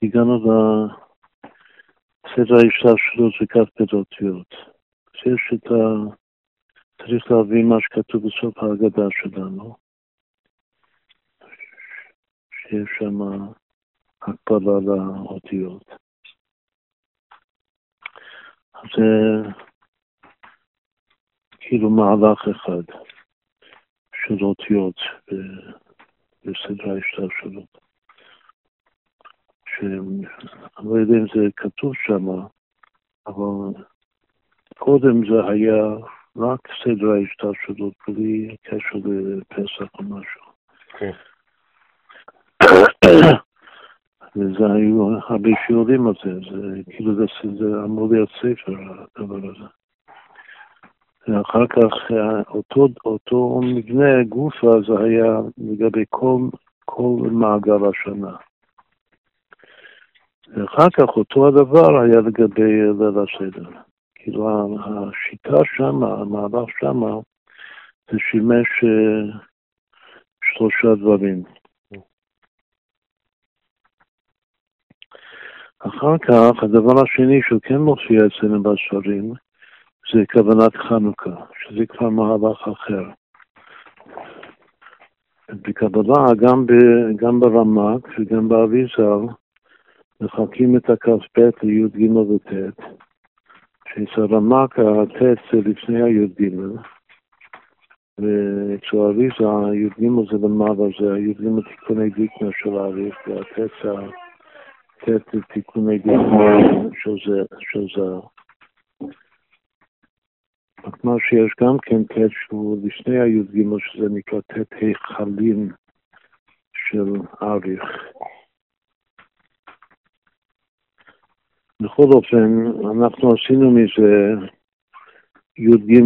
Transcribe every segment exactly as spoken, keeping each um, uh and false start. שהגענו בסדר ההשתלשלות וכף בדותיות. יש את ה... צריך להבין מה שכתוב בסוף ההגדה שלנו, שיש שם הקבלה לאותיות. זה כאילו מהלך אחד של אותיות בסדר ההשתלשלות. שאני לא יודע אם זה כתוב שם, אבל קודם זה היה רק סדר ההשתלשלות בלי קשר לפסח או משהו. כן. וזה היו הרבה שיעורים על זה, זה כאילו זה, זה אמור להיות ספר הדבר הזה. ואחר כך אותו, אותו מבנה גופה זה היה לגבי כל, כל מעגל השנה. ואחר כך אותו הדבר היה לגבי ליל הסדר. כאילו השיטה שם, המהלך שם, זה שימש uh, שלושה דברים. Mm. אחר כך, הדבר השני שכן מופיע אצלנו בספרים, זה כוונת חנוכה, שזה כבר מהלך אחר. בקבלה, גם, ב, גם ברמק וגם באביזר, מחלקים את הכ"ב לי"ד וט"ט, שאצל הרמק הט"ט זה לפני הי"ד, ואצל האריזה הי"ד זה למעלה, זה הי"ד תיקוני דיקנה של האריז, והט"ט זה תיקוני דיקנה של זהר. רק מה שיש גם כן ט"ט שהוא לפני הי"ד, שזה נקרא ט"ט היכלים של האריז. בכל אופן, אנחנו עשינו מזה י"ג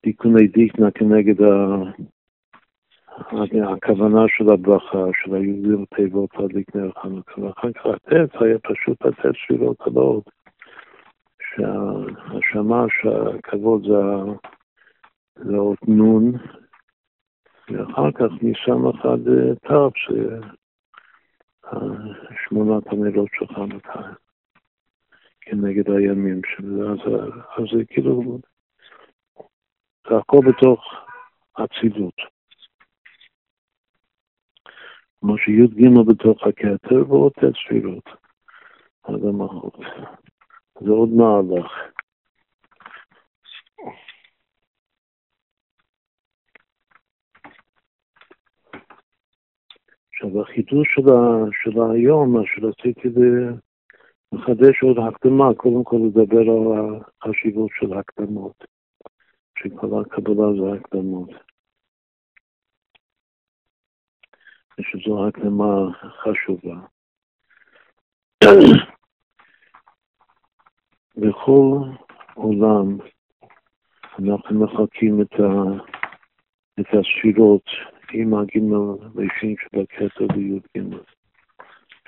תיקוני דיקנה כנגד הכוונה של הברכה, של הי"ג תיבות הדיקנה לחנוכה. ואחר כך הט"ט היה פשוט הט"ט סביב אותה בעוד. שהשמש, הכבוד זה האות נון, ואחר כך ניסם אחד ט"ו, שמונת המילות שלך מתיים כנגד הימים של זה, אז זה כאילו זה הכל בתוך הצילות, כמו שיוד גימה בתוך הכתר ועוד תצפילות אדם החוץ. זה עוד מהלך. עכשיו, החידוש של היום, מה שרציתי לחדש עוד הקדמה, קודם כל לדבר על החשיבות של הקדמות, שכל הקבלה זה הקדמות. ושזו הקדמה חשובה. בכל עולם אנחנו מחלקים את, ה... את הספירות, עם הגימל ראשים שבקטע ביוד גימל,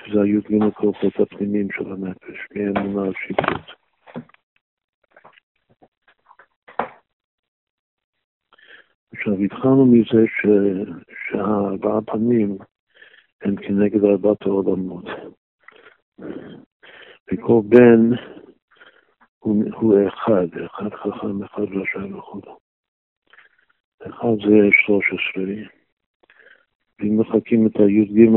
שזה היוד גימל כוחות הפנימיים של הנפש, מהאמונה השיפוט. עכשיו התחלנו מזה ש... שהארבעה פנים הם כנגד ארבעת העולמות. וכל בן הוא, הוא אחד, אחד חכם, אחד רשע וכו'. אחד זה שלוש עשרה. אם מחכים את הי"ג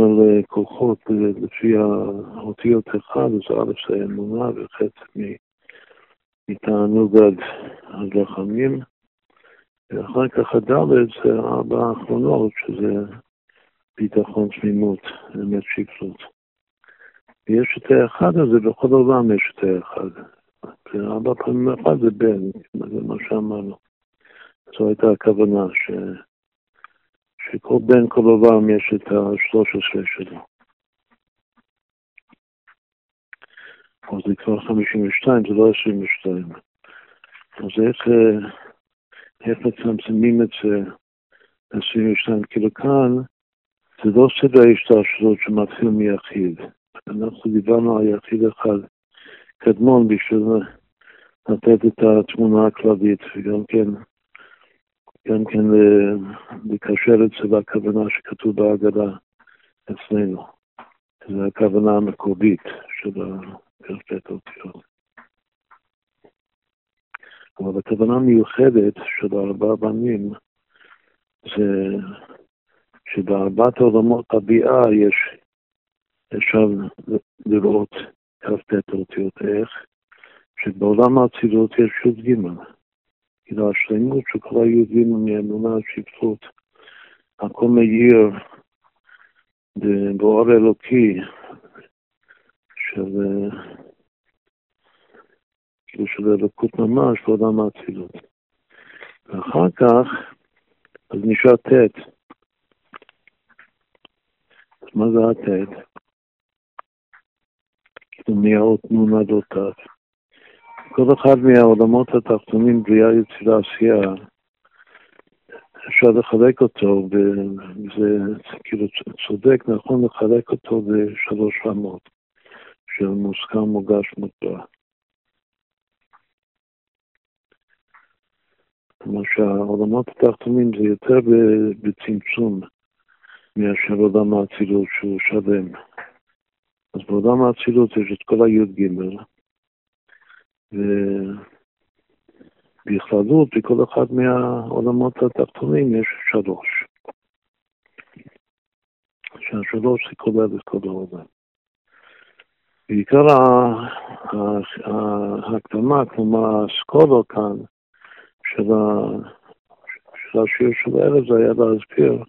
כוחות לפי האותיות אחד, אז א' זה אמונה וחצי מתענוג עד הרחמים, ואחר כך הד' זה הארבע האחרונות, שזה ביטחון, תמימות, אמת, שפלות. ויש את האחד הזה, בכל עולם יש את האחד. ארבע פעמים אחד זה בן, זה מה שאמרנו. זו הייתה הכוונה ש... שכל בן כל עולם יש את ה-שלוש עשרה שלו. אז זה כבר חמישים ושתיים, זה לא עשרים ושתיים. אז איך, איך מצמצמים את זה עשרים ושתיים? כאילו כאן, זה לא סדר ההשתלשלות שמתחיל מיחיד. אנחנו דיברנו על יחיד אחד קדמון בשביל לתת את התמונה הכללית, וגם כן גם כן לקשר את זה לכוונה שכתוב בהגדה אצלנו. זו הכוונה המקורית של פרשת האותיות. אבל הכוונה מיוחדת של ארבע בנים זה שבארבעת עולמות הביאה יש אפשר לראות כ"ט אותיות, איך שבעולם האצילות יש י"ג, כאילו השלמות שכל י"ג מאמונה השפלות, הכל מאיר באור אלוקי של כאילו של אלוקות ממש בעולם האצילות. ואחר כך אז נשאר ט'. אז מה זה הט'? מהאות נון עד אותה. כל אחד מהעולמות התחתונים, בריאה, יצירה, עשייה, אפשר לחלק אותו, וזה כאילו צודק, נכון לחלק אותו בשלוש רמות, של מוסכם, מוגש, מוטבע. כלומר שהעולמות התחתונים זה יותר בצמצום מאשר עולם האצילות שהוא שלם. אז בעולם האצילות יש את כל היוד גימל, ובכללות, בכל אחד מהעולמות התחתונים יש שלוש. שהשלוש זה כולל את כל העולם. בעיקר ההקדמה, כלומר הסקולה כאן, של השיר של הערב, זה היה להסביר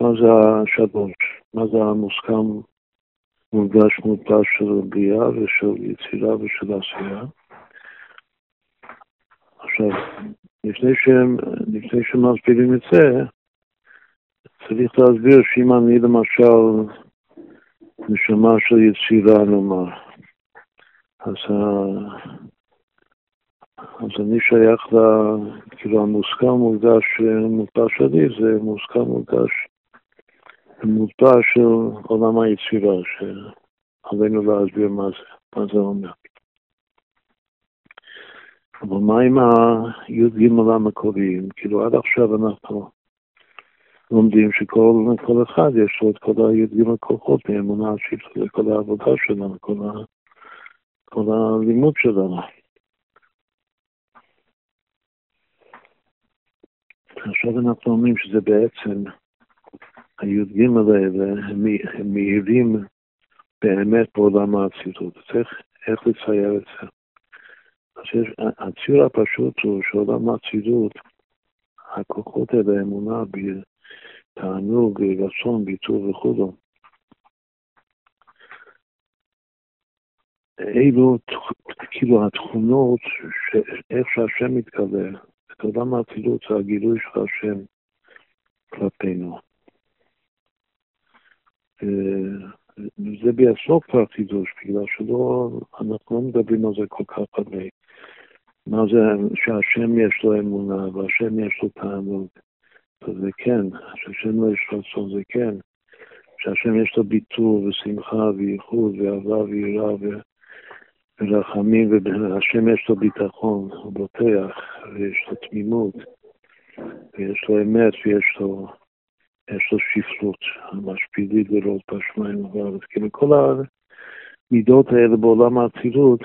מה זה השלוש, מה זה המוסכם, מורגש מוטה של בריאה ושל יצירה ושל עשייה. עכשיו, לפני שהם, לפני שמסבירים את זה, צריך להסביר שאם אני למשל נשמה של יצירה נאמר, אז, ה... אז אני שייך לה, כאילו המוסכם מורגש מוטה שלי, זה מוסכם מורגש המוטה של עולם היצירה, שעלינו להסביר מה זה, מה זה אומר. אבל מה עם הי"ג המקוריים? כאילו עד עכשיו אנחנו לומדים שכל אחד יש לו את כל הי"ג הכוחות מאמונה השפלות, זה כל העבודה שלנו, כל, ה, כל הלימוד שלנו. עכשיו אנחנו אומרים שזה בעצם הי"גים האלה הם מהירים באמת בעולם האצילות. צריך איך לצייר את זה. הציור הפשוט הוא שעולם האצילות, הכוחות האלה, אמונה, תענוג, רצון, ביטול וכו'. אלו כאילו התכונות שאיך שהשם מתגלה. את עולם האצילות זה הגילוי של השם כלפינו. וזה בעצמו כבר חידוש, בגלל שלא, אנחנו לא מדברים על זה כל כך הרבה. מה זה שהשם יש לו אמונה, והשם יש לו תענוג, זה כן. שהשם לא יש לו רצון, זה כן. שהשם יש לו ביטול ושמחה וייחוד ואהבה ויראה ורחמים, והשם יש לו ביטחון, הוא בוטח, ויש לו תמימות, ויש לו אמת, ויש לו... יש לו שפלות, המשפידית ולעוד בשמיים ובארץ. כאילו כל המידות האלה בעולם האצילות,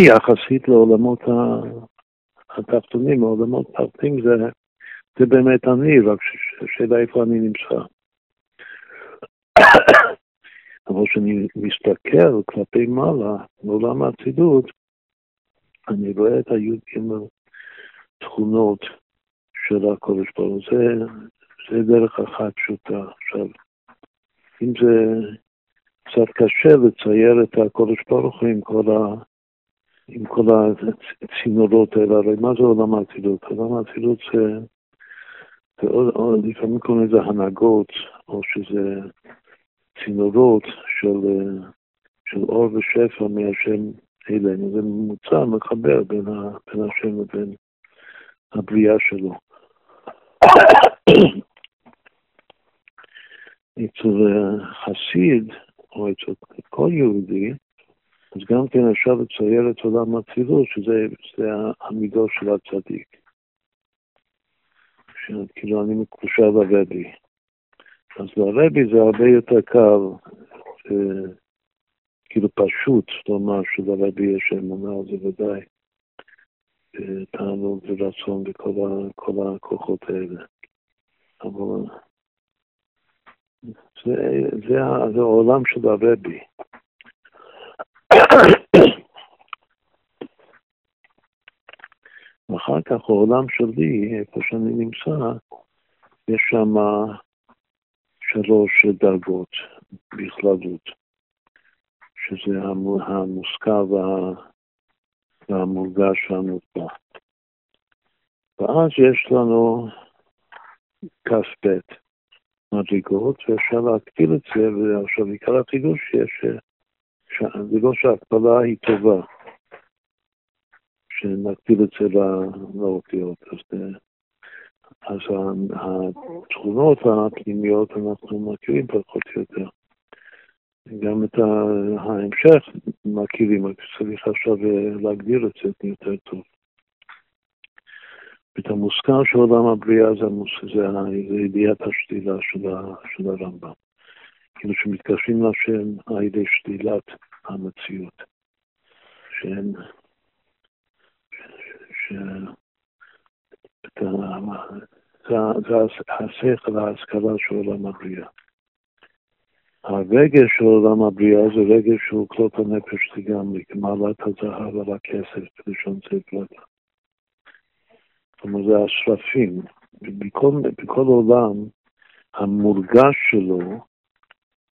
יחסית לעולמות התחתונים, העולמות התחתונים זה, זה באמת אני, רק שאלה איפה אני נמצא. אבל כשאני מסתכל כלפי מעלה, בעולם האצילות, אני רואה את הי"ג תכונות של הקודש ברוך הוא. זה דרך אחת פשוטה. עכשיו, אם זה קצת קשה לצייר את הקודש ברוך הוא עם כל, ה... עם כל הצינורות האלה, הרי מה זה עולם האצילות? עולם האצילות זה, זה עוד, עוד, לפעמים קוראים לזה הנהגות, או שזה צינורות של, של אור ושפע מהשם אלינו. זה ממוצע, מחבר בין, ה... בין השם לבין הבריאה שלו. אצל חסיד, או אצל כל יהודי, אז גם כן עכשיו לצייר את עולם האצילות, שזה המידות של הצדיק. כאילו אני מקושר בגדי. אז ברבי זה הרבה יותר קל, כאילו פשוט לומר שלרבי יש אמונה, זה ודאי תענוג ורצון בכל הכוחות האלה. אבל זה העולם של הרבי. ואחר כך העולם שלי, איפה שאני נמצא, יש שם שלוש דרגות בכללות, שזה המושכל והמורגש והנודע. ואז יש לנו כספת מדרגות, ואפשר להקביל את זה, ועכשיו עיקר התיגוש שיש, שהתיגוש ההקבלה היא טובה, שנקביל את זה לאותיות. אז אז התכונות הפנימיות אנחנו מכירים פחות יותר. גם את ההמשך מכירים, רק צריך עכשיו להגדיר את זה יותר טוב. ואת המושכל של עולם הבריאה זה ידיעת השלילה של הרמב"ם. כאילו שמתקשרים לשם על ידי שלילת המציאות. שהם... זה השכל, ההשכלה של עולם הבריאה. הרגש של עולם הבריאה זה רגש שהוא כלות הנפש לגמרי, כמעלת הזהב על הכסף, כלשון זה פלטה. כלומר, זה השרפים. בכל עולם, המורגש שלו,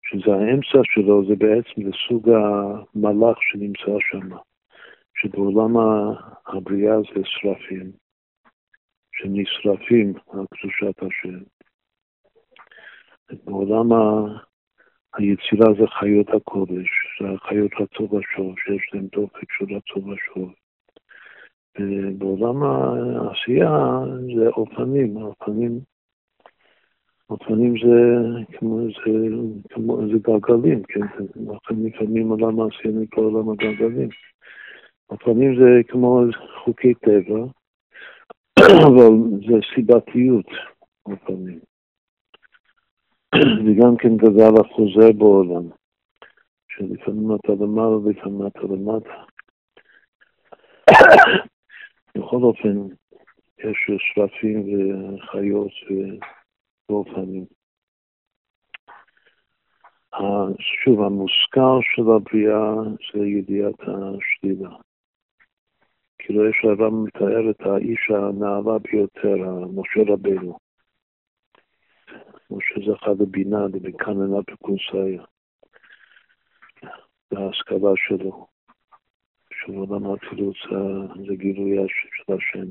שזה האמצע שלו, זה בעצם לסוג המלאך שנמצא שם. שבעולם הבריאה זה שרפים. שנשרפים על קדושת השם. בעולם היצירה זה חיות הקודש, זה חיות רצון ושואף, שיש להם דופק של רצון ושואף. בעולם העשייה זה אופנים, אופנים, אופנים זה כמו, זה, כמו, זה גלגלים, כן? אנחנו נקראים עולם העשייה מכל עולם הגלגלים. אופנים זה כמו חוקי טבע, אבל זה סיבתיות לפעמים. וגם כן גדל החוזה בעולם, שלפעמים אתה למעלה ולפעמים אתה למטה. בכל אופן, יש שרפים וחיות ואופנים. שוב, המושכל של הבריאה זה ידיעת השלילה. כאילו יש הרמב"ם מתאר את האיש הנעלה ביותר, משה רבנו. משה זכה לבינה, למקננה בקונסאיה. וההשכלה שלו, של עולם התפילות, זה גילויה של השם.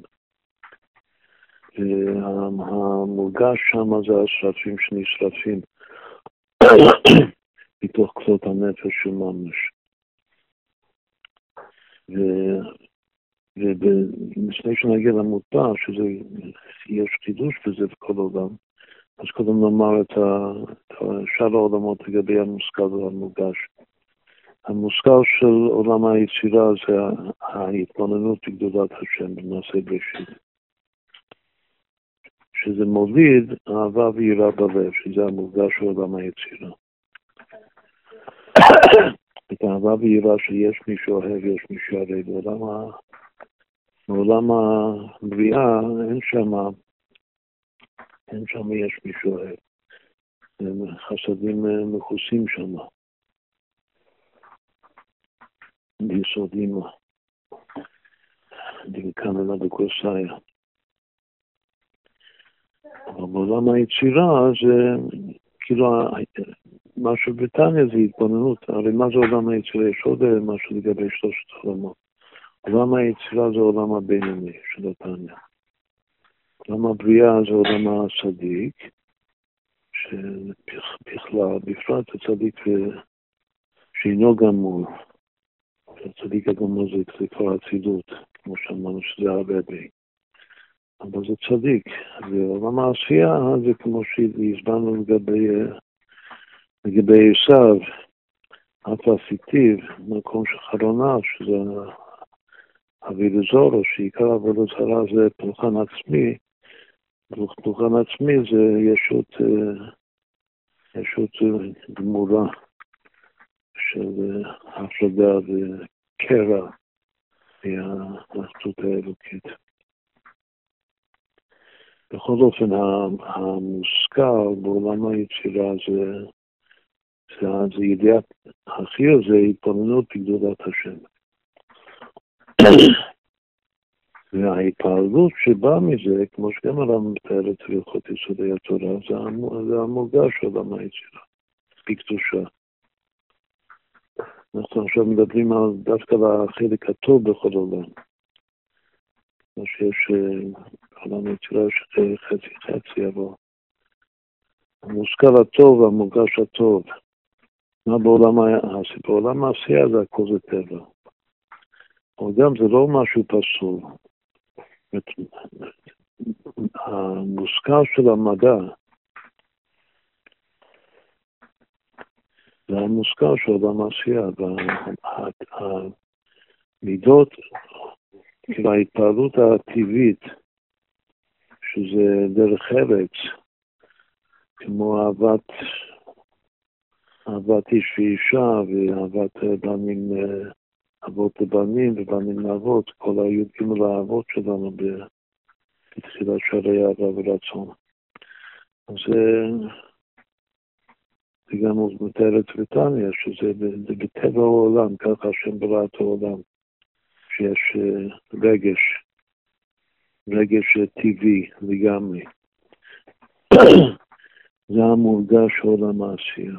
והמורגש שם זה השרפים שנשרפים, מתוך כלות הנפש של ממש. ו... ולפני שנגיע למודע, שזה יש חידוש בזה בכל עולם, אז קודם נאמר את שאר העולמות לגבי המושכל והמורגש. המושכל של עולם היצירה זה ההתבוננות בגדולת השם במעשה בראשית. שזה מוליד אהבה ויראה בלב, שזה המורגש של עולם היצירה. את האהבה ויראה שיש מי שאוהב, יש מי שאוהב, עולם ה... בעולם הבריאה אין שמה, אין שמה יש מישהו אוהב. הם חסדים מכוסים שמה. ביסודים, דינקננה בקוסאיה. אבל בעולם היצירה זה, כאילו, מה שבריטניה זה התבוננות. הרי מה זה עולם היצירה? יש עוד משהו לגבי שלושת עולמות. עולם היצירה זה עולם הבינוני של התניא. עולם הבריאה זה עולם הצדיק, שבכלל, בפרט הצדיק שאינו גמור. הצדיק הגמור זה כבר הצידות, כמו שאמרנו שזה הרבי. אבל זה צדיק. ועולם העשייה זה כמו שהסברנו לגבי, לגבי עשיו, אף עשיתיו, מקום שחרונה, שזה... אביל זורו, שעיקר עבודה זרה זה פולחן עצמי, פולחן עצמי זה ישות יש עוד גמורה של הפרדה וקרע מהאחדות האלוקית. בכל אופן, המושכל בעולם היצירה זה זה ידיעת הכי הזה התפלנות בגדולת השם. וההתפעלות שבאה מזה, כמו שגם הרמב"ם מתאר את הלכות יסודי התורה, זה המורגש עולם היצירה, בקדושה. אנחנו עכשיו מדברים על דווקא החלק הטוב בכל עולם. כמו שיש עולם היצירה חצי חצי, אבל המושכל הטוב והמורגש הטוב. מה בעולם העשי? בעולם העשי הזה הכל זה טבע. אבל גם זה לא משהו פסול. המושכל של המדע זה המושכל של המעשייה, והמידות, כאילו ההתפעלות הטבעית, שזה דרך ארץ, כמו אהבת, אהבת איש ואישה, ואהבת בנים, אבות לבנים ובנים לאבות, כל היהודים לאבות שלנו בתחילת שערי אהבה ורצון. אז זה... זה גם עוד מתארת בריטניה, שזה בטבע העולם, ככה השם ברא את העולם, שיש רגש, רגש טבעי לגמרי. זה המורגש של עולם העשייה.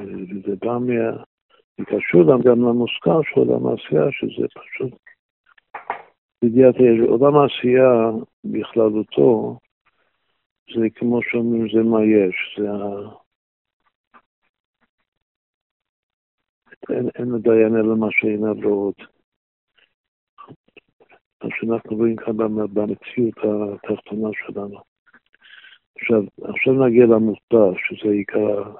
וזה בא מה... זה קשור גם למושכל של עולם העשייה, שזה פשוט... בדיעת עולם העשייה בכללותו, זה כמו שאומרים, זה מה יש, זה ה... אין לדיין אלא מה שאיניו רואות. מה שאנחנו רואים כאן במציאות התחתונה שלנו. עכשיו, עכשיו נגיע למוטבע, שזה עיקר...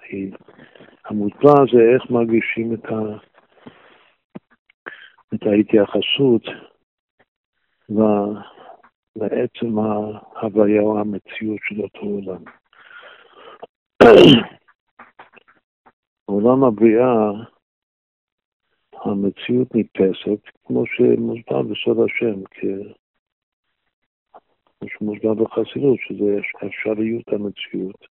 המוטבע זה איך מרגישים את, ה, את ההתייחסות לעצם ההוויה או המציאות של אותו עולם. עולם הבריאה, המציאות נתפסת, כמו שמוסבר בסוד השם, כמו שמוסבר בחסידות, שזה אפשריות המציאות.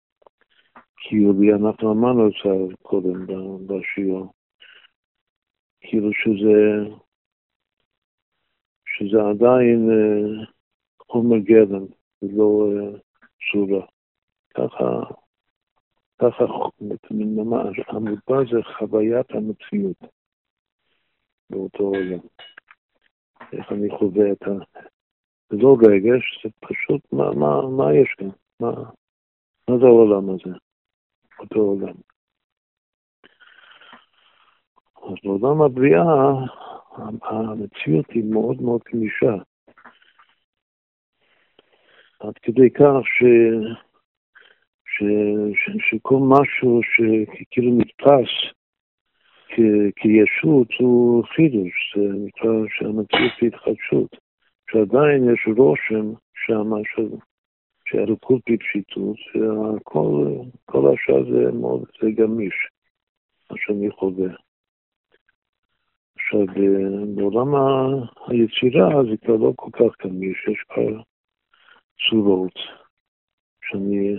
כאילו, אנחנו אמרנו את זה קודם בשיעור, כאילו שזה, שזה עדיין חומר גלם, ולא צורה. ככה, ככה, ממש, המודבע זה חוויית המציאות. באותו רגע, איך אני חווה את ה... זה לא רגש, זה פשוט מה, מה, מה יש כאן, מה, מה זה העולם הזה, אותו עולם. אז בעולם הבריאה, המציאות היא מאוד מאוד גמישה, עד כדי כך ש... ש... ש... שכל משהו שכאילו נתפס, כישות הוא חידוש, זה נקרא שהמציאות היא התחדשות, שעדיין יש רושם שם שהאלוקות היא פשיטות, כל השעה זה מאוד גמיש, מה שאני חווה. עכשיו, בעולם היצירה זה כבר לא כל כך גמיש, יש כבר צורות, שאני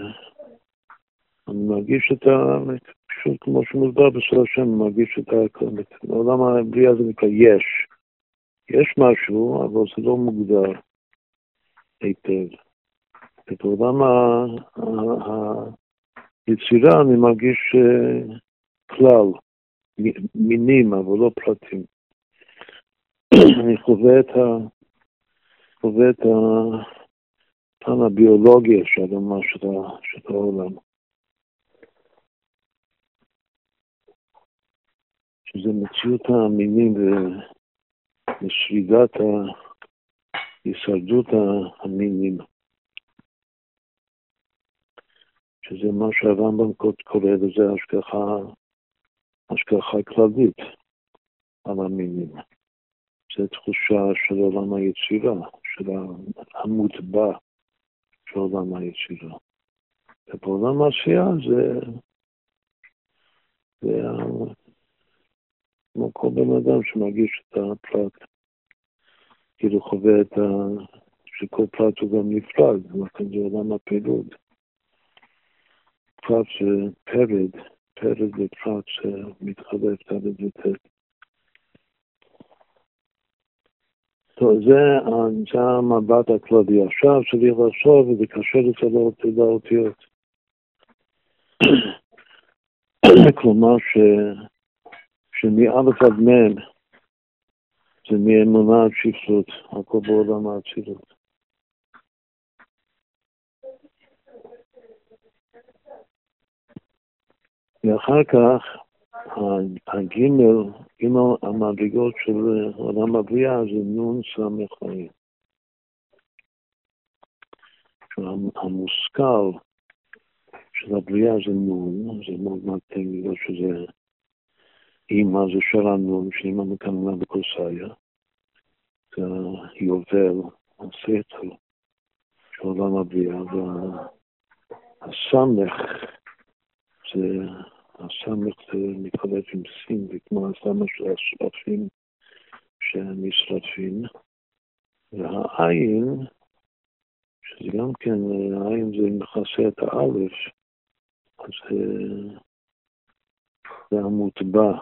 מרגיש את ה... פשוט כמו שמוסבר בשביל השם, מרגיש את ההקרמת. בעולם הבריאה זה נקרא יש. יש משהו, אבל זה לא מוגדר היטב. את העולם היצירה אני מרגיש כלל, מינים, אבל לא פרטים. אני חווה את ה... חווה את הפן הביולוגיה של מה שאתה העולם. זה מציאות המינים ושרידת הישרדות המינים. שזה מה שהרמב"ם קורא לזה השגחה, השגחה כללית על המינים. זו תחושה של עולם היצירה, של המוטבע של עולם היצירה. ובעולם העשייה זה זה כמו כל בן אדם שמרגיש את הפרט, כאילו חווה את ה... שכל פרט הוא גם נפרד, לכן זה עולם הפעילות. פרט שפרד, פרד זה פרט שמתחלף תלת ותת. טוב, זה המבט הכללי. עכשיו שצריך לחשוב, וזה קשה לסדר את האותיות. כלומר ש... שמאלף עד מהם, זה מאמונה עד שפלות, הכל בעולם האצילות. ואחר כך, הגימל, גימל המדרגות של עולם הבריאה, זה נון סמך עין. המושכל של הבריאה זה נון, זה מאוד מתאים בגלל שזה אימא זה של הנון, שאימא מקננה בקוסאיה, זה היובל, הסתר של עולם הבריאה, והסמך זה... הסמך זה מתחלף עם סין, וכמו הסמך של השרפים שנשרפים. והעין, שזה גם כן, העין זה מכסה את האלף, אז זה המוטבע.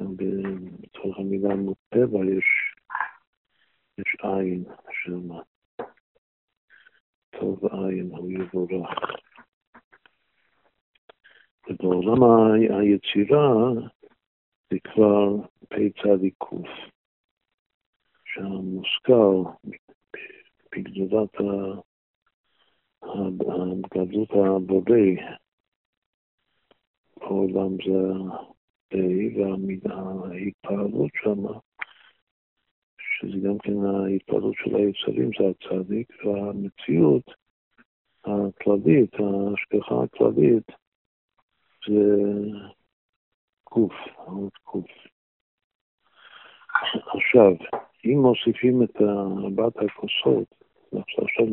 בתוך המילה מוטבע יש, יש עין שמה. טוב עין, הוא יבורך. ובעולם היצירה זה כבר פי צדיקוף, שהמושכל בגדולת הגדלות הבודי, העולם זה די, וההתפעלות שם, שזה גם כן ההתפעלות של היצרים זה הצדיק, והמציאות הכללית, ההשגחה הכללית, זה קוף, עוד קוף. עכשיו, אם מוסיפים את הבת הכוסות, עכשיו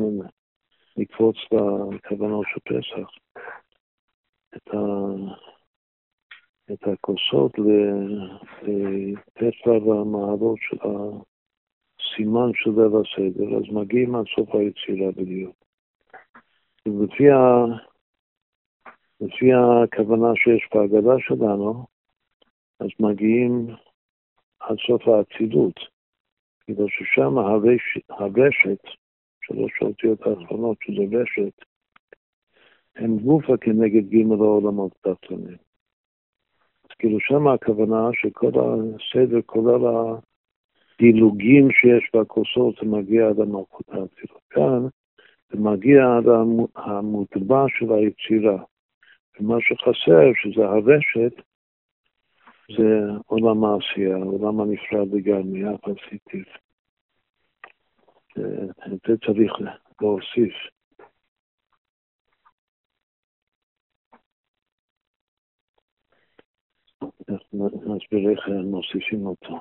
נקפוץ לכוונות של פסח, את, ה... את הכוסות לתת לה והמעלות של הסימן של לב הסדר, אז מגיעים עד סוף היצירה בדיוק. ולפי ה... לפי הכוונה שיש בהגדה שלנו, אז מגיעים עד סוף האצילות. כדי ששם הרשת, שלוש האותיות האחרונות שזה רשת, הם גופה כנגד ג' העולמות התחתונים. אז כאילו שם הכוונה שכל הסדר, כולל הדילוגים שיש בכוסות, זה מגיע עד המלכות האצילות. כאן זה מגיע עד המוטבע של היצירה. ומה שחסר, שזה הרשת, זה עולם העשייה, עולם הנפרד לגמרי, הפסיטיב. את זה צריך להוסיף. נסביר איך מוסיפים אותו.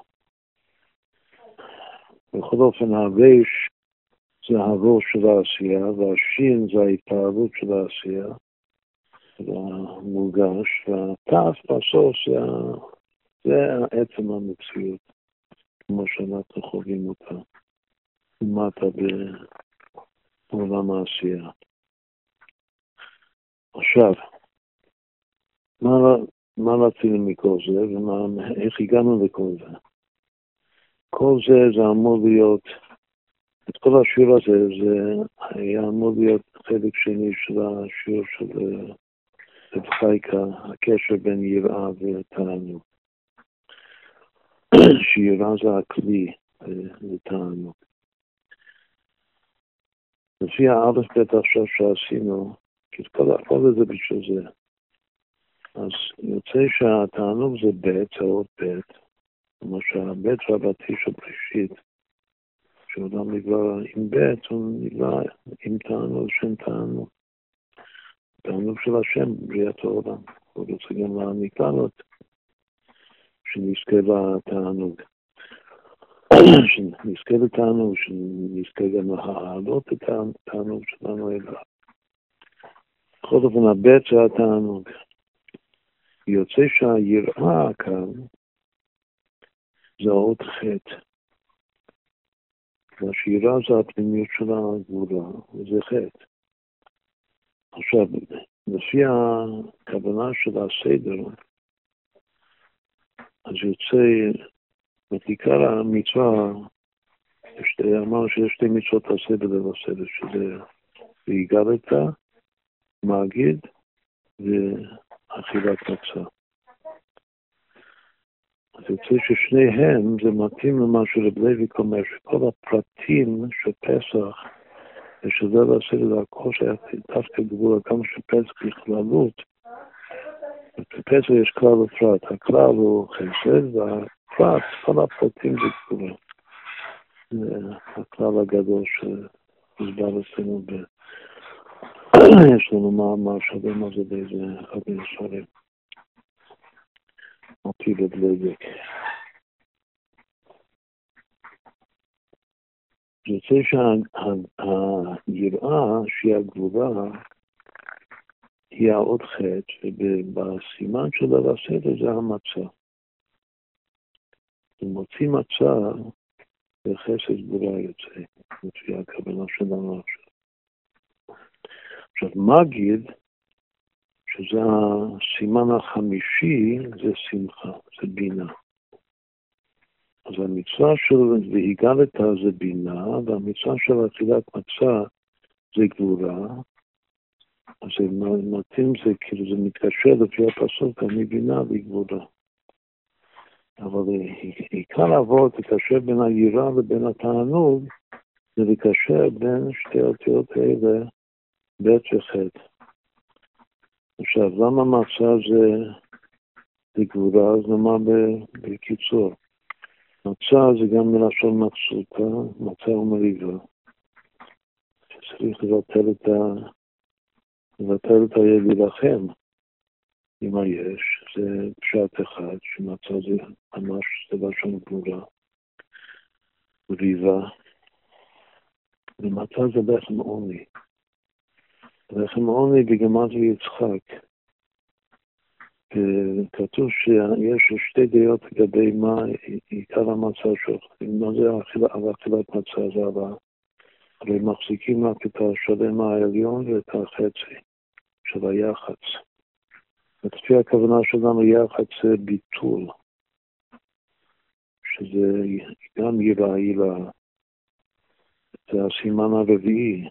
בכל אופן, הרש זה הראש של העשייה, והשין זה ההתפעלות של העשייה. והמורגש, והתף בסוף זה העצם המציאות, כמו שאנחנו חווים אותה, למטה בעולם העשייה. עכשיו, מה רצינו מכל זה, ואיך הגענו לכל זה? כל זה זה אמור להיות, את כל השיעור הזה, זה היה אמור להיות חלק שני של השיעור של... בחייקה, הקשר בין יראה ותענוג. שיראה זה הכלי לתענוג. לפי האלף בית עכשיו שעשינו, כי כל הכל זה בשביל זה. אז יוצא שהתענוג זה בית, זה עוד בית. כמו שהבית רבתי של פרישית, שאודם נגבר עם בית, הוא נגבר עם תענוג שם תענוג. תענוג של השם, בריאת העולם. הוא רוצה גם להעניק לנו שנזכה לתענוג. שנזכה לתענוג, שנזכה גם להעלות את התענוג שלנו אליו. בכל אופן, הבית זה התענוג. יוצא שהיראה כאן זה האות חטא. והשירה זה הפנימיות של הגבולה, וזה חטא. עכשיו, לפי הכוונה של הסדר, אז יוצא, בעיקר המצווה, אמרנו שיש שתי מצוות הסדר ובסדר, שזה והיגרת, מאגיד, ואכילת מצה. אז יוצא ששניהם זה מתאים למה שרב לוי אומר, שכל הפרטים של פסח, ושזה בסדר והכל שהיה דווקא גבורה, כמה שפסח בכללות, בפסח יש כלל ופרט, הכלל הוא חסד, והפרט, כל הפרטים זה גבורה. זה הכלל הגדול שהסבר עשינו ב... יש לנו מה שווה מה זה באיזה אחד מהספרים. אותי לבלדק. זה יוצא שהיראה שהיא הגבורה היא העוד חטא, ובסימן של דבר הסדר זה המצה. אם מוציא מצה, זה חסד גבורה יוצא, לפי הכוונה שלנו עכשיו. עכשיו, מגיד, שזה הסימן החמישי, זה שמחה, זה בינה. אז המצווה של והיגרת זה בינה, והמצווה של אכילת מצה זה גבורה. אז זה מתאים, זה כאילו זה מתקשר לפי הפסוק, אני בינה וגבורה. אבל עיקר עבוד, תקשר בין היראה ובין התענוג, זה לקשר בין שתי אותיות האלה, בית וחד. עכשיו, למה מצה זה גבורה? אז נאמר בקיצור. מצה זה גם מלשון מצותה, מצה ומריבה. צריך לבטל את ה... לבטל את הידי לכם. אם היש, זה פשט אחד, שמצה זה ממש לבשון גבורה. מריבה. ומצה זה בעצם עוני. ולכם עוני בגמרת ויצחק. כתוב שיש שתי דעות לגבי מה עיקר המצה שאוכלים. מה זה אכילת מצה? זה הבא. הרי מחזיקים רק את השלם העליון ואת החצי של היחץ. לפי הכוונה שלנו יחץ זה ביטול. שזה גם יראה הילה. זה הסימן הרביעי.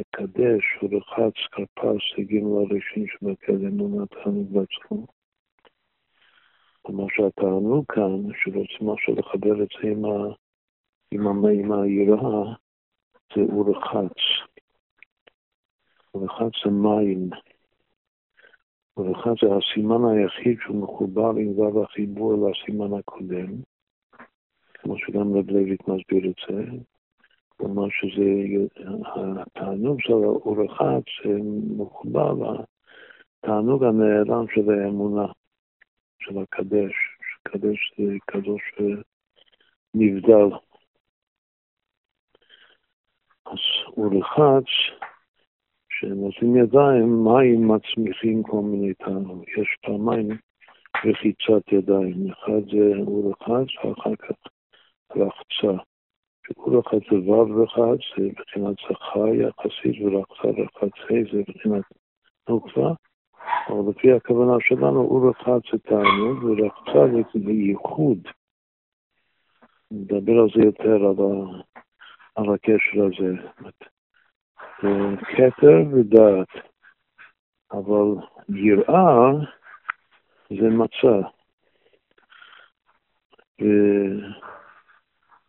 מקדש ולחץ כרפס הגיעים לראשים שבקדם ומתחנית בעצמו. כמו שהטענו כאן, שרוצים עכשיו לחבר את זה עם היראה, זה ולחץ. ולחץ זה מים. ולחץ זה הסימן היחיד שהוא מחובר עם דבר החיבור לסימן הקודם. כמו שגם רב לוי מסביר את זה. כלומר שזה, התענוג של האורחת שמוכבע לתענוג הנעלם של האמונה, של הקדש, שקדש זה קדוש נבדל. אז אורחת, שנותנים ידיים, מים מצמיחים כל מיני תענוג. יש פעמיים רחיצת ידיים, אחד זה אורחת ואחר כך רחצה. שכל אחד זה וו וחץ, זה בחינת זכה יחסית, ולחצה רחצי זה בחינת נוקבה. אבל לפי הכוונה שלנו, הוא רחץ זה תענוג, ולחצה זה ייחוד. נדבר על זה יותר, על הקשר הזה. כתר ודעת, אבל יראה זה מצה. ו...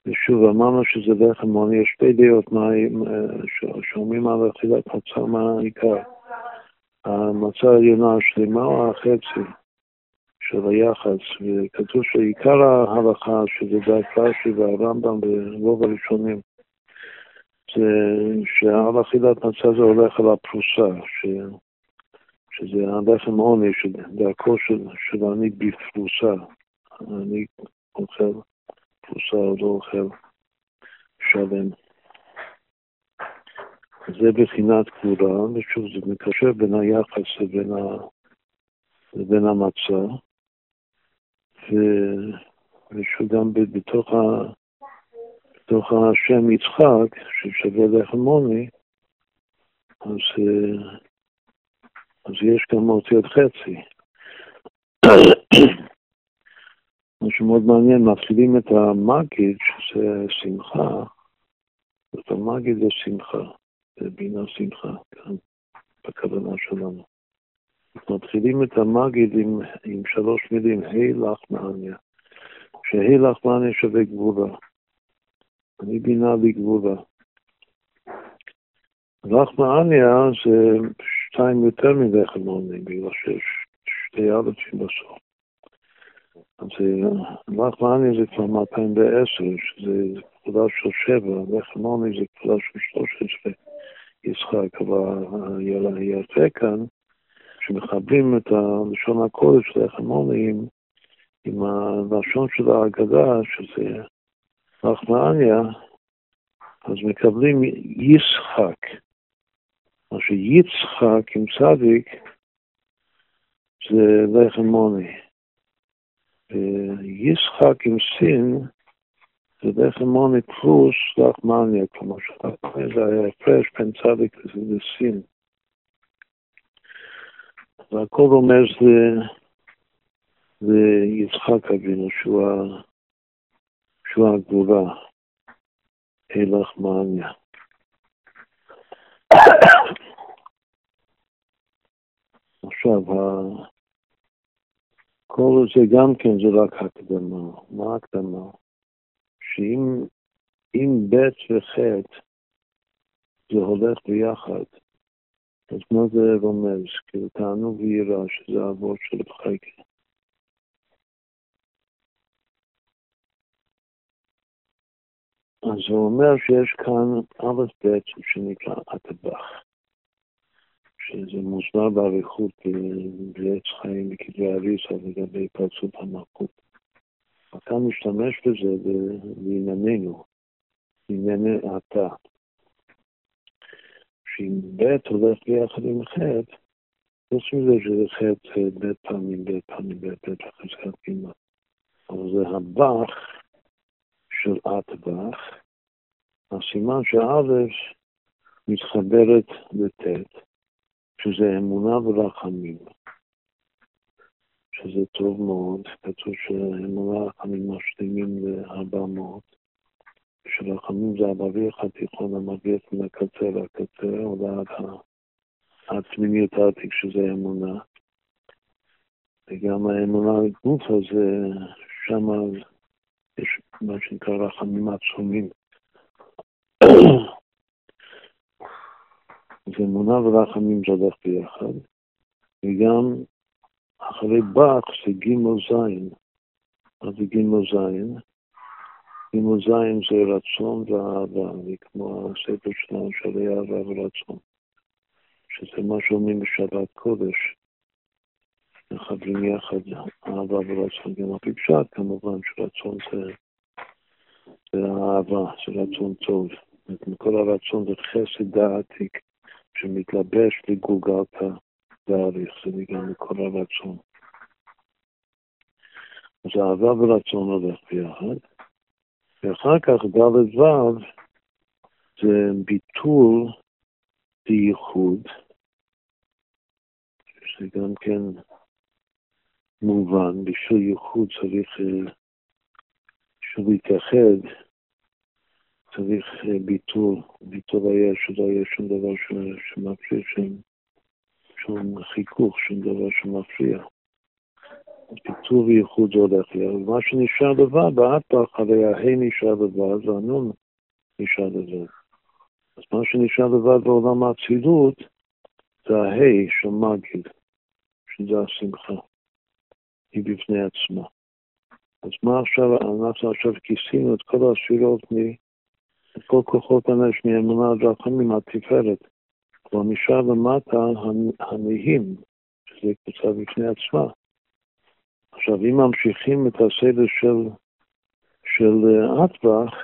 ושוב, אמרנו שזה דחם, אני יש שתי דעות שאומרים על אכילת מצה מהעיקר. המצה העליונה השלימה או החצי של היחס, וכתוב שעיקר ההלכה, שזה דעת רש"י והרמב"ם ורוב הראשונים, זה שעל אכילת מצה זה הולך על הפרוסה, ש... שזה הדחם עוני, שדרכו של אני בפרוסה, אני אוכל. פרוסה או לא אוכל שלם. זה בחינת גבורה, ושוב זה מקשר בין היחס לבין לבין המצה, ושהוא גם בתוך ה... בתוך השם יצחק, ששווה לחמוני, אז, אז יש גם אותיות חצי. מה שמאוד מעניין, מפעילים את המגיד, שזה שמחה, זאת המגיד זה שמחה, זה בינה שמחה, כאן, בכוונה שלנו. מתחילים את המגיד עם, עם שלוש מילים, היי לך מעניה, שהי לך מעניה שווה גבולה. אני בינה בגבולה. רחמניה זה שתיים יותר מלחמוני, בגלל שיש שתי אלפים בסוף. אז רחמניה זה כבר מאתיים ועשר, שזה כפולה של שבע, לחמוני זה כפולה של שלוש עשרה יצחק, אבל יפה כאן, שמחברים את הלשון הקודש לחמוני עם, עם הלשון של ההגדה, שזה רחמניה, אז מקבלים ישחק. מה שיצחק עם צדיק, זה לחם מוני. וישחק עם סין, זה לחם מוני פלוס רחמניה, כמו שרחמניה זה היה הפרש בין צדיק לסין. והכל אומר זה יצחק אבינו, שהוא ה... שהוא הגבולה, הילך מעניה. עכשיו, כל זה גם כן זה רק הקדמה. מה הקדמה? שאם ב' וח' זה הולך ביחד, אז מה זה רומז? כאילו תענוג ויראה שזה האבות של בחייך. אז הוא אומר שיש כאן א' ב' שנקרא התב"ח, שזה מוסבר באריכות בעץ חיים בכתבי אריסה לגבי פרצוף המלכות. אתה משתמש בזה לענייננו, לענייני אתה. שאם ב' הולך ביחד עם ח', עושים זה שזה ח' ב' פעמים ב' פעמים ב' ב' חזקת גימ"ל. אבל זה הב"ח של התב"ח, הסימן שא' מתחברת לתת, שזה אמונה ורחמים, שזה טוב מאוד, כתוב שאמונה ורחמים משלימים לארבע מאות, שרחמים זה המבריח התיכון, המבריח מהקצה לקצה, עולה הפנימיות העתיק שזה אמונה, וגם האמונה הגוף הזה, שם יש מה שנקרא רחמים עצומים. אז אמונה ורחמים זה הולך ביחד, וגם אחרי בח זה גימל זין. אז זה גימל זין. גימל זין זה רצון ואהבה, זה כמו הספר שלנו של אהבה ורצון, שזה מה שאומרים בשבת קודש. מחברים יחד אהבה ורצון, גם הפגשת כמובן שרצון זה, זה אהבה, זה רצון טוב. מכל הרצון זה חסד העתיק שמתלבש לגוגלת דאריך, זה גם מכל הרצון. אז אהבה ורצון הולך ביחד, ואחר כך דלת ו' זה ביטול בייחוד, זה גם כן מובן, בשביל ייחוד צריך, בשביל להתאחד, צריך ביטול, ביטול היש, שזה היש שום דבר שמפריע, שום חיכוך, שום דבר שמפריע. ביטול וייחוד זה הולך לי, אבל מה שנשאר לבד, בהתפך, הרי ההי נשאר לבד, והנון נשאר לבד. אז מה שנשאר לבד בעולם האצילות, זה ההי של מגיד, שזה השמחה. היא בפני עצמה. אז מה עכשיו, אנחנו עכשיו כיסינו את כל הספירות, את כל כוחות הנפש, מאמונה ורחמים, התפארת. כבר משם ומטה הנהיים, שזה קבוצה בפני עצמה. עכשיו, אם ממשיכים את הסדר של, של התב"ח,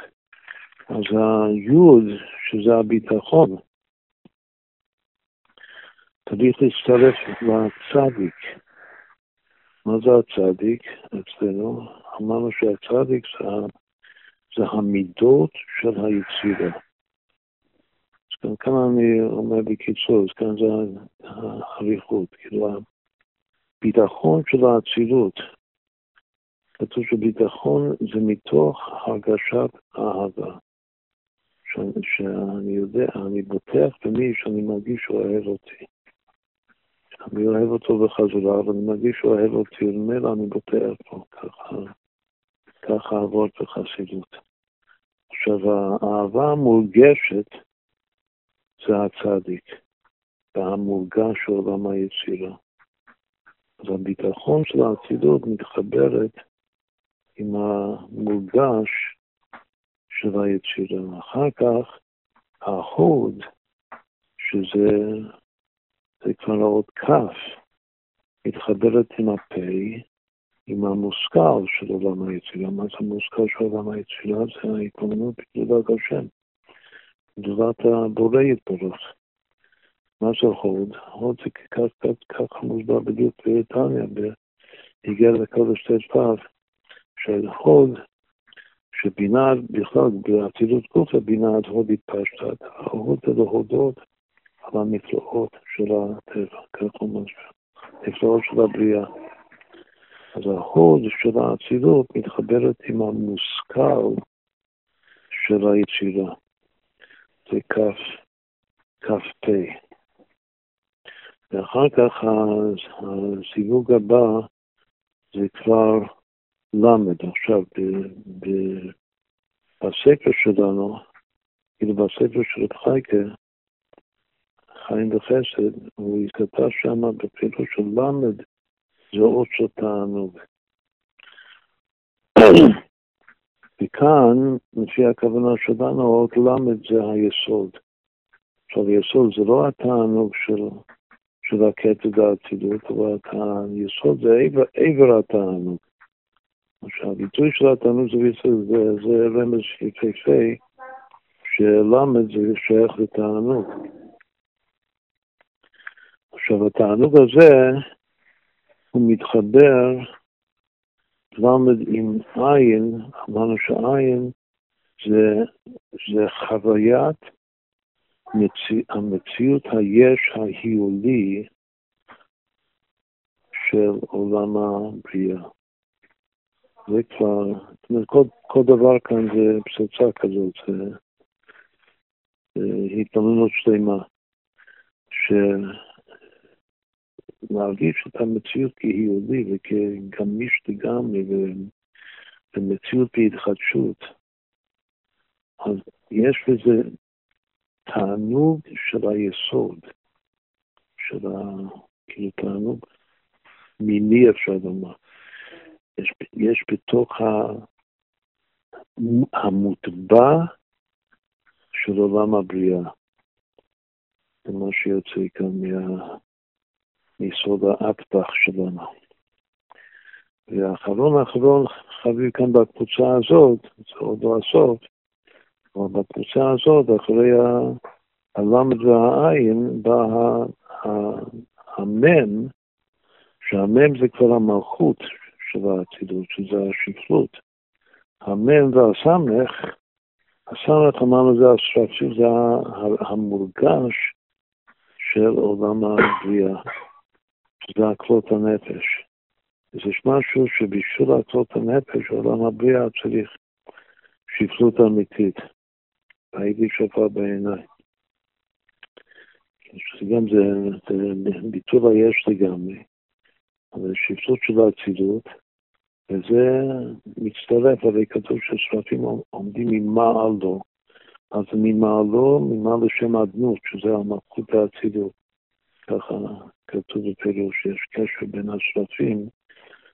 אז היוד, שזה הביטחון, צריך להצטרף לצדיק. מה זה הצדיק אצלנו? אמרנו שהצדיק זה, זה המידות של היצירה. אז כאן, כאן אני אומר בקיצור, אז כאן זה הריחות, כאילו הביטחון של האצילות. כתוב שביטחון זה מתוך הרגשת אהבה. שאני יודע, אני בוטח במי שאני מרגיש שאוהב אותי. אני אוהב אותו בחזרה, אבל אני מרגיש שאוהב אותי, וממילא אני בוטח פה, ככה, ככה עבוד בחסידות. עכשיו, האהבה המורגשת זה הצדיק, והמורגש של עולם היצירה. אז הביטחון של החסידות מתחברת עם המורגש של היצירה. אחר כך, האחוד, שזה זה כבר עוד כף, מתחברת עם הפה, עם המושכל של עולם היצירה. מה זה המושכל של עולם היצירה? זה ההתבוננות בדבר השם, בדבר הבורא יתברך. מה זה הוד? הוד זה ככה מוסבר בדיוק בריטניה, בהיגר לקודש תשפ"ב, של הוד, שבינה בכלל, בעתידות גופה, בינה עד הוד התפשטת, ההוד זה להודות על המפלאות של הטבע, כך הוא משהו, המפלאות של הבריאה. אז ההוד של העתידות מתחברת עם המושכל של היצירה. זה כף, כף פה. ואחר כך הסיווג הבא זה כבר למד. עכשיו בספר שלנו, כאילו בספר של חייקה, חיים וחסד, הוא כתב שם בפילוש של למד, זה עוד שתענוג. וכאן, לפי הכוונה שלנו, עוד למד זה היסוד. עכשיו היסוד זה לא התענוג של של הקטע העתידות, אבל היסוד זה עבר התענוג. הביטוי של התענוג זה ביסוד, זה רמז יפהפה, שלמד זה שייך לתענוג. עכשיו, התענוג הזה, הוא מתחבר, למד עם עין, אמרנו שעין, זה, זה חוויית, מציא, המציאות היש ההיולי של עולם הבריאה. זה כבר, זאת אומרת, כל, כל דבר כאן זה פצצה כזאת, זה, זה התאמנות שלמה, שנרגיש את המציאות כהיולי וכגמיש לגמרי ומציאות בהתחדשות. אז יש בזה תענוג של היסוד, של ה... כאילו תענוג מיני אפשר לומר. יש, יש בתוך ה... המוטבע של עולם הבריאה. זה מה שיוצא כאן מה... מיסוד האטבח שלנו. והאחרון האחרון חביב כאן בקבוצה הזאת, זה עוד לא הסוף, אבל בקבוצה הזאת, אחרי הלמד והעין, בא המם, שהמם זה כבר המלכות של העתידות, שזה השפלות. המם והסמך, הסמך אמרנו זה השפלות, זה המורגש של עולם הבריאה, שזה עקלות הנפש. יש משהו שבשביל עקלות הנפש, עולם הבריאה צריך שפלות אמיתית. הייתי שפה בעיניי. גם זה, ביטול היש לגמרי, אבל שפלות של הצילות, וזה מצטרף, הרי כתוב ששרפים עומדים ממעלו, אז ממעלו, ממעל לשם עדנות, שזה המלכות והצילות. ככה כתוב בפירוש, שיש קשר בין השרפים,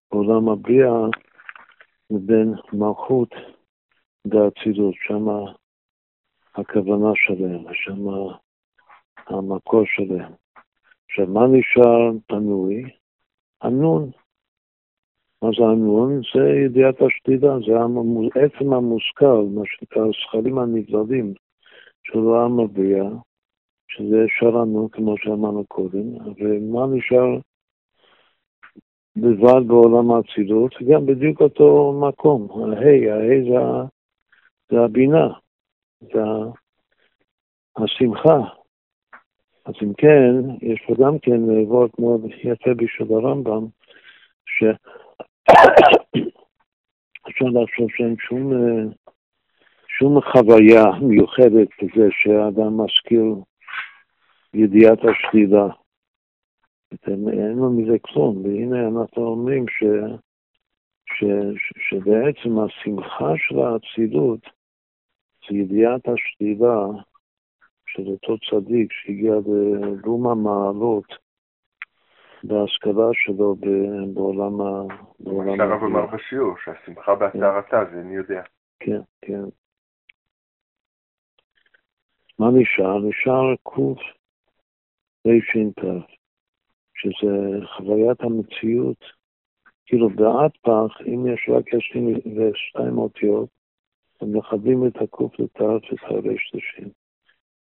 עולם הבריאה, ובין מלכות, והצילות, שמה הכוונה שלהם, שמה המקור שלהם. עכשיו, מה נשאר תנוי? הנון. מה זה הנון? זה ידיעת השלילה, זה עצם המושכל, מה שנקרא, השכלים הנבדלים של העם הבריאה, שזה שרנו, כמו שאמרנו קודם, ומה נשאר בלבד בעולם האצילות, גם בדיוק אותו מקום, ההי, ההי זה, זה הבינה, זה השמחה. אז אם כן, יש פה גם כן עבוד מאוד יפה בשביל הרמב"ם, ש... אפשר לחשוב שאין שום, שום חוויה מיוחדת כזה שהאדם מזכיר ידיעת השלילה. אין לו מזה כלום, והנה אנחנו אומרים ש, ש, ש, שבעצם השמחה של האצילות זה ידיעת השלילה של אותו צדיק שהגיע לדרום המעלות, בהשכלה שלו בעולם ה... עכשיו אמר בשיעור, שהשמחה בהצהרתה, זה אני יודע. כן, כן. מה נשאר? נשאר קוף רש"ת, שזה חוויית המציאות. כאילו בעד פח, אם יש רק עשרים ושתיים אותיות, הם מחברים את הקוף לתת את הרש"ת.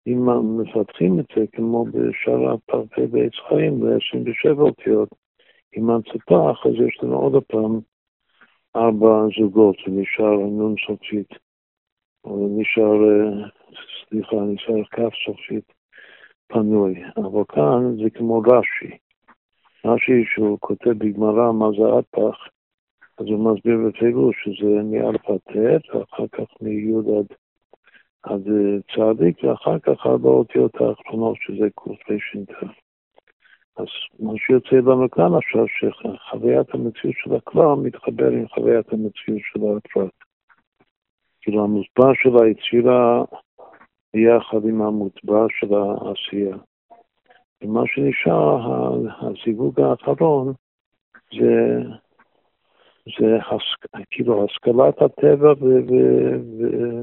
אם מפתחים את זה כמו בשאר הפרפי בעץ חיים, ב-עשרים ושבע אותיות, עם הצפח, אז יש לנו עוד הפעם ארבע זוגות, נשאר נון סופית, או נשאר, סליחה, נשאר כף סופית פנוי. אבל כאן זה כמו רש"י. רש"י שהוא כותב בגמרא מה זה הדפח, אז הוא מסביר בפירוש שזה מאלף עד ת', ואחר כך מיוד עד אז צדיק, ואחר כך ארבע אותיות האחרונות, שזה קורס רש"ת. אז מה שיוצא לנו כאן עכשיו, שחוויית המציאות של הכלל מתחבר עם חוויית המציאות של הפרט. כאילו המוטבע של היצירה יחד עם המוטבע של העשייה. ומה שנשאר, הזיווג האחרון, זה... זה השכ... כאילו השכלת הטבע ו... ו...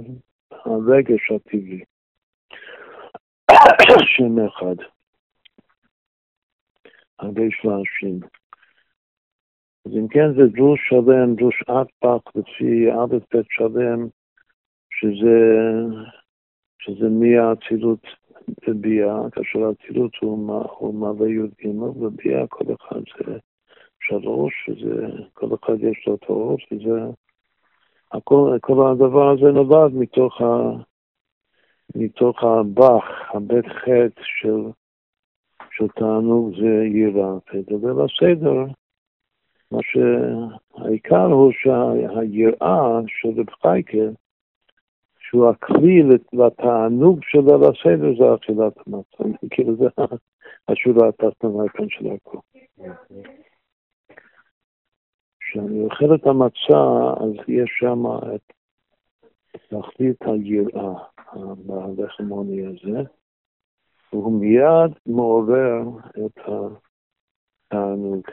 הרגש הטבעי, שם אחד, הרגש להשין. אז אם כן זה דרוש שלם, דרוש עד פח, לפי עד את בית שלם, שזה, שזה מי האצילות בביאה, כאשר האצילות הוא מהווה י' ג' ובביאה, כל אחד זה שלוש, שזה, כל אחד יש לו אותו אור, שזה הכל, כל הדבר הזה נובד מתוך ה, מתוך הבח, הבית חטא של, של תענוג זה יראה. ובסדר, מה שהעיקר הוא שהיראה של רב חייקה, שהוא הכלי לתענוג של הסדר, זה אכילת המצה. כאילו זה השורה התחתונה כאן של הכל. כשאני אוכל את המצה, אז יש שם את תכלית היראה, הלחמוני הזה, והוא מיד מעורר את התענוג,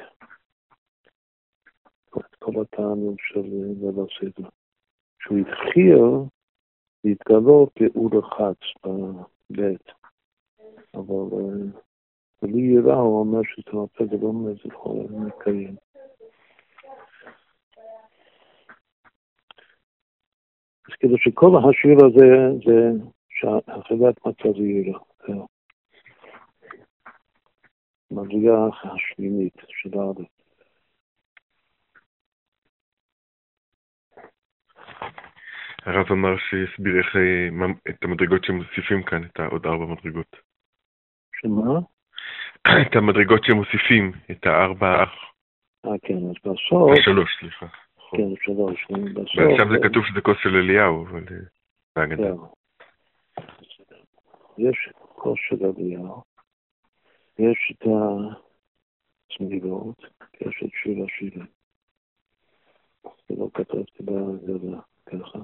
את כל התענוג של ליל הסדר, שהוא התחיל להתגלות כאורחץ בבית, אבל בלי יראה הוא אומר שזה מצא, זה לא מזכור מקיים. אז כאילו שכל השיר הזה זה שהחוויית מצה זה יראה. מדרגה השלילית של האדם. הרב אמר שיסביר איך את המדרגות שמוסיפים כאן, את עוד ארבע מדרגות. שמה? את המדרגות שמוסיפים, את הארבע... אה כן, אז בסוף... השלוש, סליחה. כן, שלוש. ועכשיו זה כתוב שזה כוס של אליהו, אבל זה אגדה. יש כוס של אליהו, יש את הסמיגות, יש את שיר השירים. זה לא כתבתי בגדה, ככה.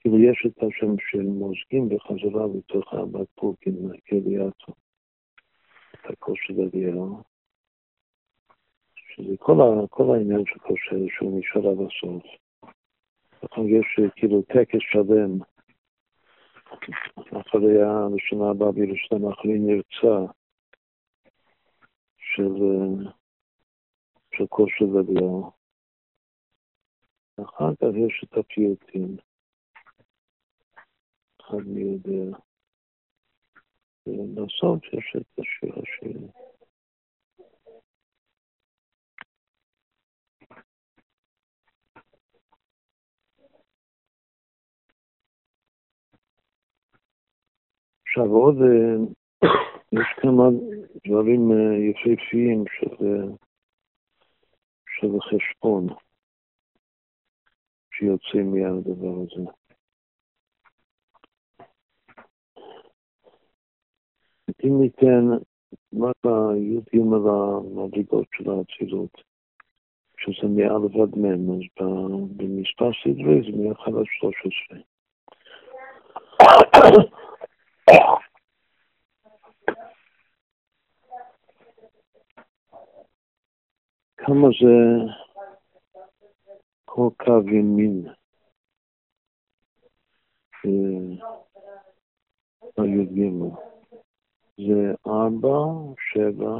כאילו יש את השם של מוזגים בחזרה בתוך אבק פורקים, כאליאצו. את הכוס של אליהו. שזה כל, ה, כל העניין שקושר שהוא נשאר עד הסוף. וכן יש כאילו טקס שלם, אחרי הראשונה הבאה בירושלים, אחרי נרצה של, של כושר וביהו. אחר כך יש את הפיוטים. אחד מי יודע. ובסוף יש את השיר השני. עכשיו עוד יש כמה דברים יפהפיים שזה, שזה חשבון שיוצאים מהדבר הזה. אם ניתן רק בי"ג המדרגות של האצילות, שזה מאלף עד מ"ם, אז במספר סדרי זה מאחד עד שלוש עשרה. כמה זה כל קו ימין בי"ג. זה ארבע, שבע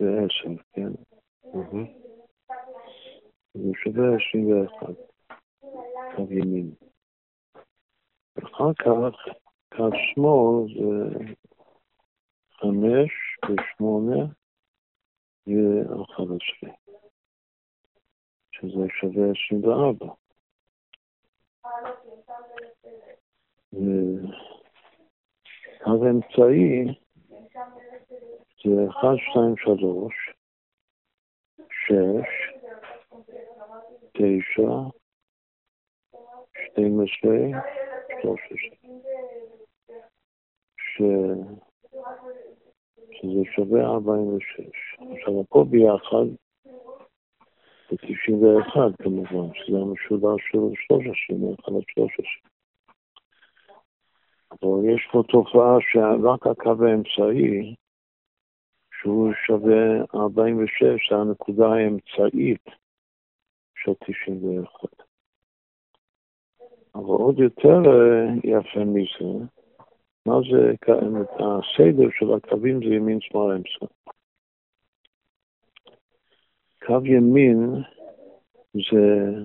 ועשר, כן? זה שווה עשרים ואחד, קו ימין. אחר כך, קו שמאל זה חמש ושמונה ואחד עשרה, שזה שווה עשרים וארבע. האמצעי זה אחת, שתיים, שלוש, שש, תשע, שתים עשרה, שלוש עשרה, שזה שווה ארבעים ושש. עכשיו פה ביחד זה תשעים ואחד כמובן, שזה המשולש של שלוש עשרה, מאחד עד שלוש עשרה. אבל יש פה תופעה שרק הקו האמצעי, שהוא שווה ארבעים ושש, זה הנקודה האמצעית של תשעים ואחת. אבל עוד יותר יפה מזה, מה זה, הסדר של הקווים זה ימין שמאל אמצע. קו ימין זה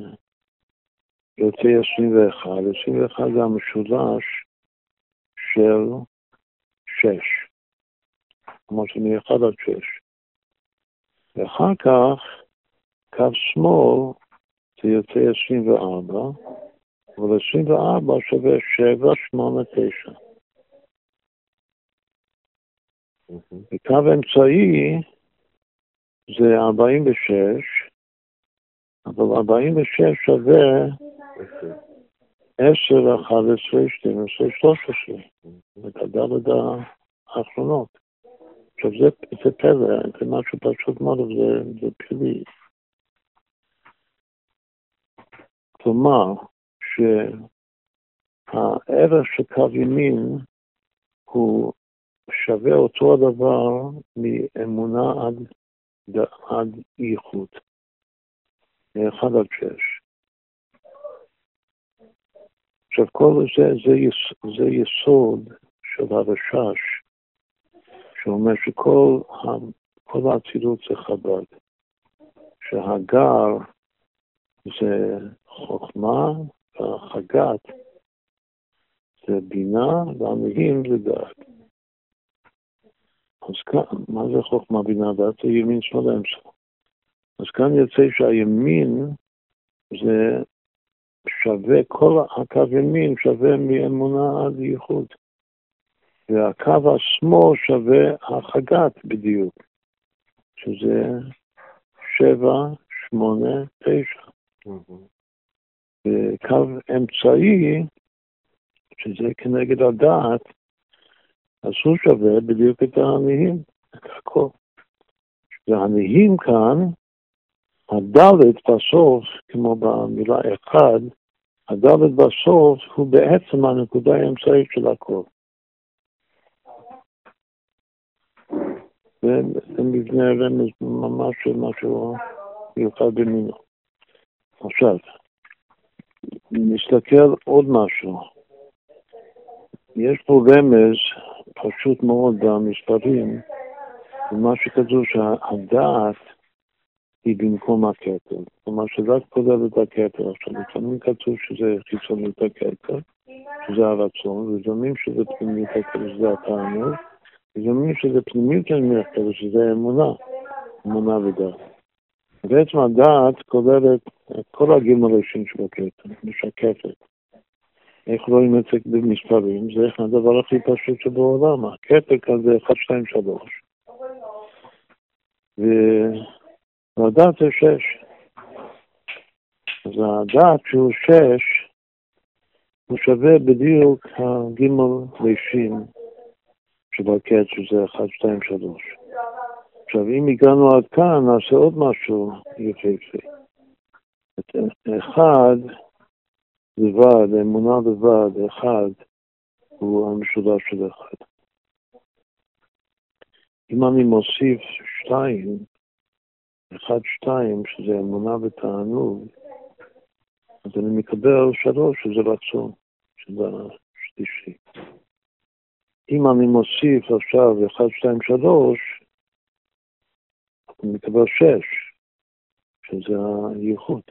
יוצא עשרים ואחת, עשרים ואחת זה המשולש של שש, כמו שמאחד עד שש. ואחר כך, קו שמאל, זה יוצא עשרים וארבע, אבל עשרים וארבע שווה שבע, שמונה, תשע. וקו אמצעי, זה ארבעים ושש, אבל ארבעים ושש שווה עשר, אחד עשרה, שתים עשרה, שלוש עשרה. זה גדל עד האחרונות. עכשיו זה פלא, זה משהו פשוט מאוד, זה פלאי. כלומר, שהערך של קו ימין הוא שווה אותו הדבר מאמונה עד ייחוד. מאחד עד שש. עכשיו כל זה, זה, יס, זה יסוד של הרשש, שאומר שכל האצילות זה חב"ד, שהגר זה חוכמה, והחגת זה בינה, והמהים זה דעת. אז כאן, מה זה חוכמה, בינה, דעת? זה ימין שמאל אמצע. אז כאן יוצא שהימין זה שווה, כל הקו ימין שווה מאמונה עד ייחוד. והקו השמאל שווה החגת בדיוק, שזה שבע, שמונה, תשע. וקו אמצעי, שזה כנגד הדעת, אז הוא שווה בדיוק את הנהים, את הכל. והנהים כאן, הדלת בסוף, כמו במילה אחד, הדלת בסוף הוא בעצם הנקודה האמצעית של הכל. זה מבנה רמז ממש משהו מיוחד במינו. עכשיו, נסתכל עוד משהו. יש פה רמז פשוט מאוד במספרים, ומה שכתוב שהדעת היא במקום הכתר. כלומר שדעת כולל את הכתר. עכשיו, לפעמים כתוב שזה חיצוניות הכתר, שזה הרצון, וזמים שזה פנימיות הכתר, שזה התענות, וזמים שזה פנימיות הכתר, שזה אמונה, אמונה ודעת. בעצם הדעת כוללת את כל הגים הראשיים של הכתר, משקפת. איך לא ימצק במספרים, זה איך הדבר הכי פשוט שבעולם, הקטק הזה אחת, שתיים, שלוש. והדעת זה שש. אז הדעת שהוא שש, הוא שווה בדיוק הגימל לישים שבקט, שזה אחת, שתיים, שלוש. עכשיו, אם הגענו עד כאן, נעשה עוד משהו יפהפה. אחד לבד, האמונה לבד, אחד, הוא המשולש של אחד. אם אני מוסיף שתיים, אחד, שתיים, שזה אמונה ותענוג, אז אני מקבל שלוש, שזה רצון, שזה שלישי. אם אני מוסיף עכשיו אחד, שתיים, שלוש, אני מקבל שש, שזה הייחוד.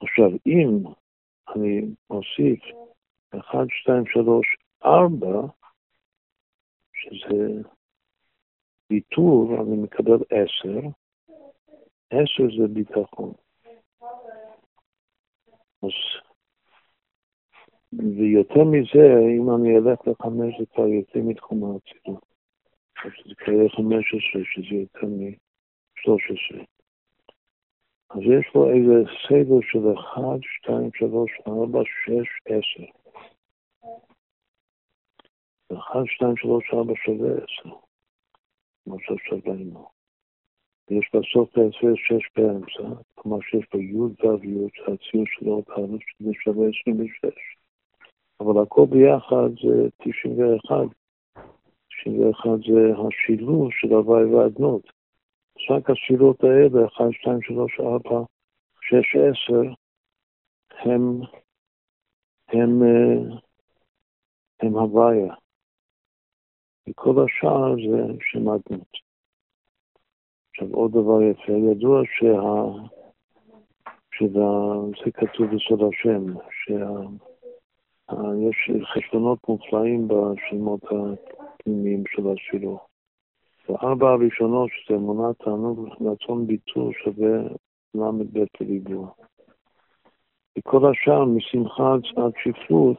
עכשיו, אם אני מוסיף אחת, שתיים, שלוש, ארבע, שזה ביטור, אני מקבל עשר, עשר זה ביטחון. ויותר מזה, אם אני אלך לחמש, זה כבר יותר מתחום העצירות. זה כבר חמש עשרה, שזה יותר מ-שלוש עשרה. אז יש לו איזה סדר של אחת, שתיים, שלוש, ארבע, שש, עשר. אחת, שתיים, שלוש, ארבע שווה עשר. מה ששווינו. יש בסוף שש באמצע, כלומר שיש פה י' ו' י' שהציון של עוד א' שזה שווה עשרים ושש. אבל הכל ביחד זה תשעים ואחת. תשעים ואחת זה השילוב של הוואי והדנות. רק השילות האלה, אחת, שתיים, שלוש, ארבע, שש, עשר, הם, הם, הם הוויה. וכל השאר זה שמדנות. עכשיו, עוד דבר יפה, ידוע שה, שזה, זה כתוב בסוד השם, שיש חשבונות מופלאים בשמות הפנימיים של השילות. וארבע הראשונות, שזה אמונה, תענוג, רצון ביטור שווה למד בית וריבוע. וכל השאר, משמחה עד שפלות,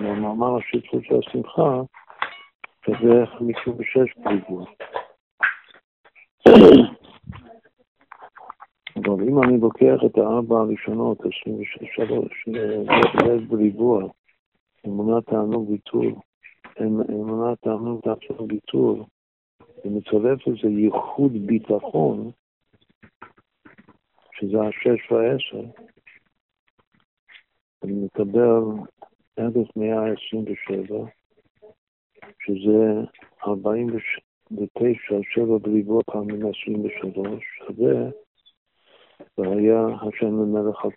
במאמר השפלות של השמחה, שזה חמישים ושש בריבוע. אבל אם אני לוקח את הארבע הראשונות, עשרים ושש בריבוע, אמונה, תענוג, ביטור, אמונה, תענוג, רצון ביטור, ומצרף לזה ייחוד ביטחון, שזה השש ועשר, אני מקבל אלף מאה עשרים ושבע, שזה ארבעים ותשע, שבע בריבוע פעמים עשרים ושלוש, זה והיה השם למלך על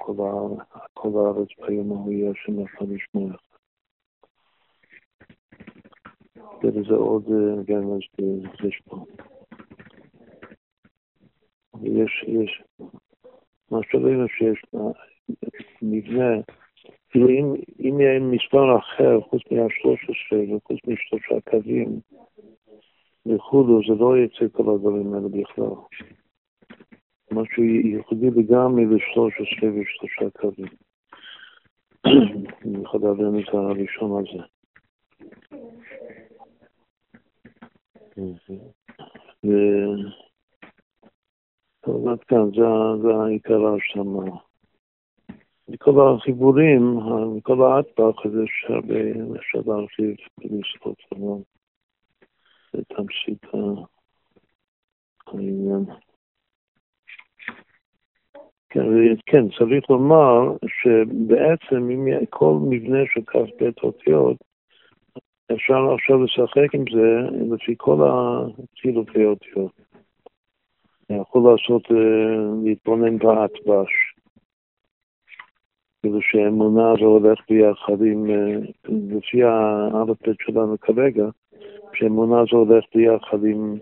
כל הארץ ביום ההוא יהיה השם אחד ושמו אחד. וזה עוד גנז לשפון. יש, יש, מה שראינו שיש מבנה, כאילו אם יהיה מספר אחר, חוץ מה-שלוש עשרה, חוץ משלושה קווים, וכולו, זה לא יצא כל הדברים האלה בכלל. משהו ייחודי לגמרי ב-שלוש עשרה ושלושה קווים. אני יכול להבין את הראשון הזה. טוב, עד כאן, זה העיקרה שם. מכל החיבורים, מכל העדפך, זה שווה להרחיב ולספות לנו את תמצית העניין. כן, צריך לומר שבעצם אם כל מבנה של כף בית אותיות, אפשר עכשיו לשחק עם זה לפי כל החילופי אותיות. אני יכול לעשות, להתבונן בעטבש. כאילו שהאמונה הזו הולך ביחד עם, לפי הארפת שלנו כרגע, שהאמונה הזו הולך ביחד עם,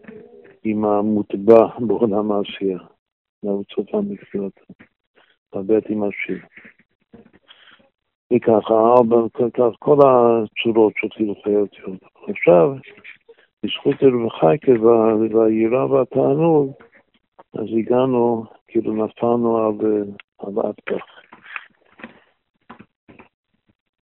עם המוטבע בעולם העשייה. נרצות המקפיות. בבית עם השיר. וככה, כך, כל הצורות של חילופי אותיות. עכשיו, בזכות הרוחניקה והיראה והתענוג, אז הגענו, כאילו נפלנו על עד כך.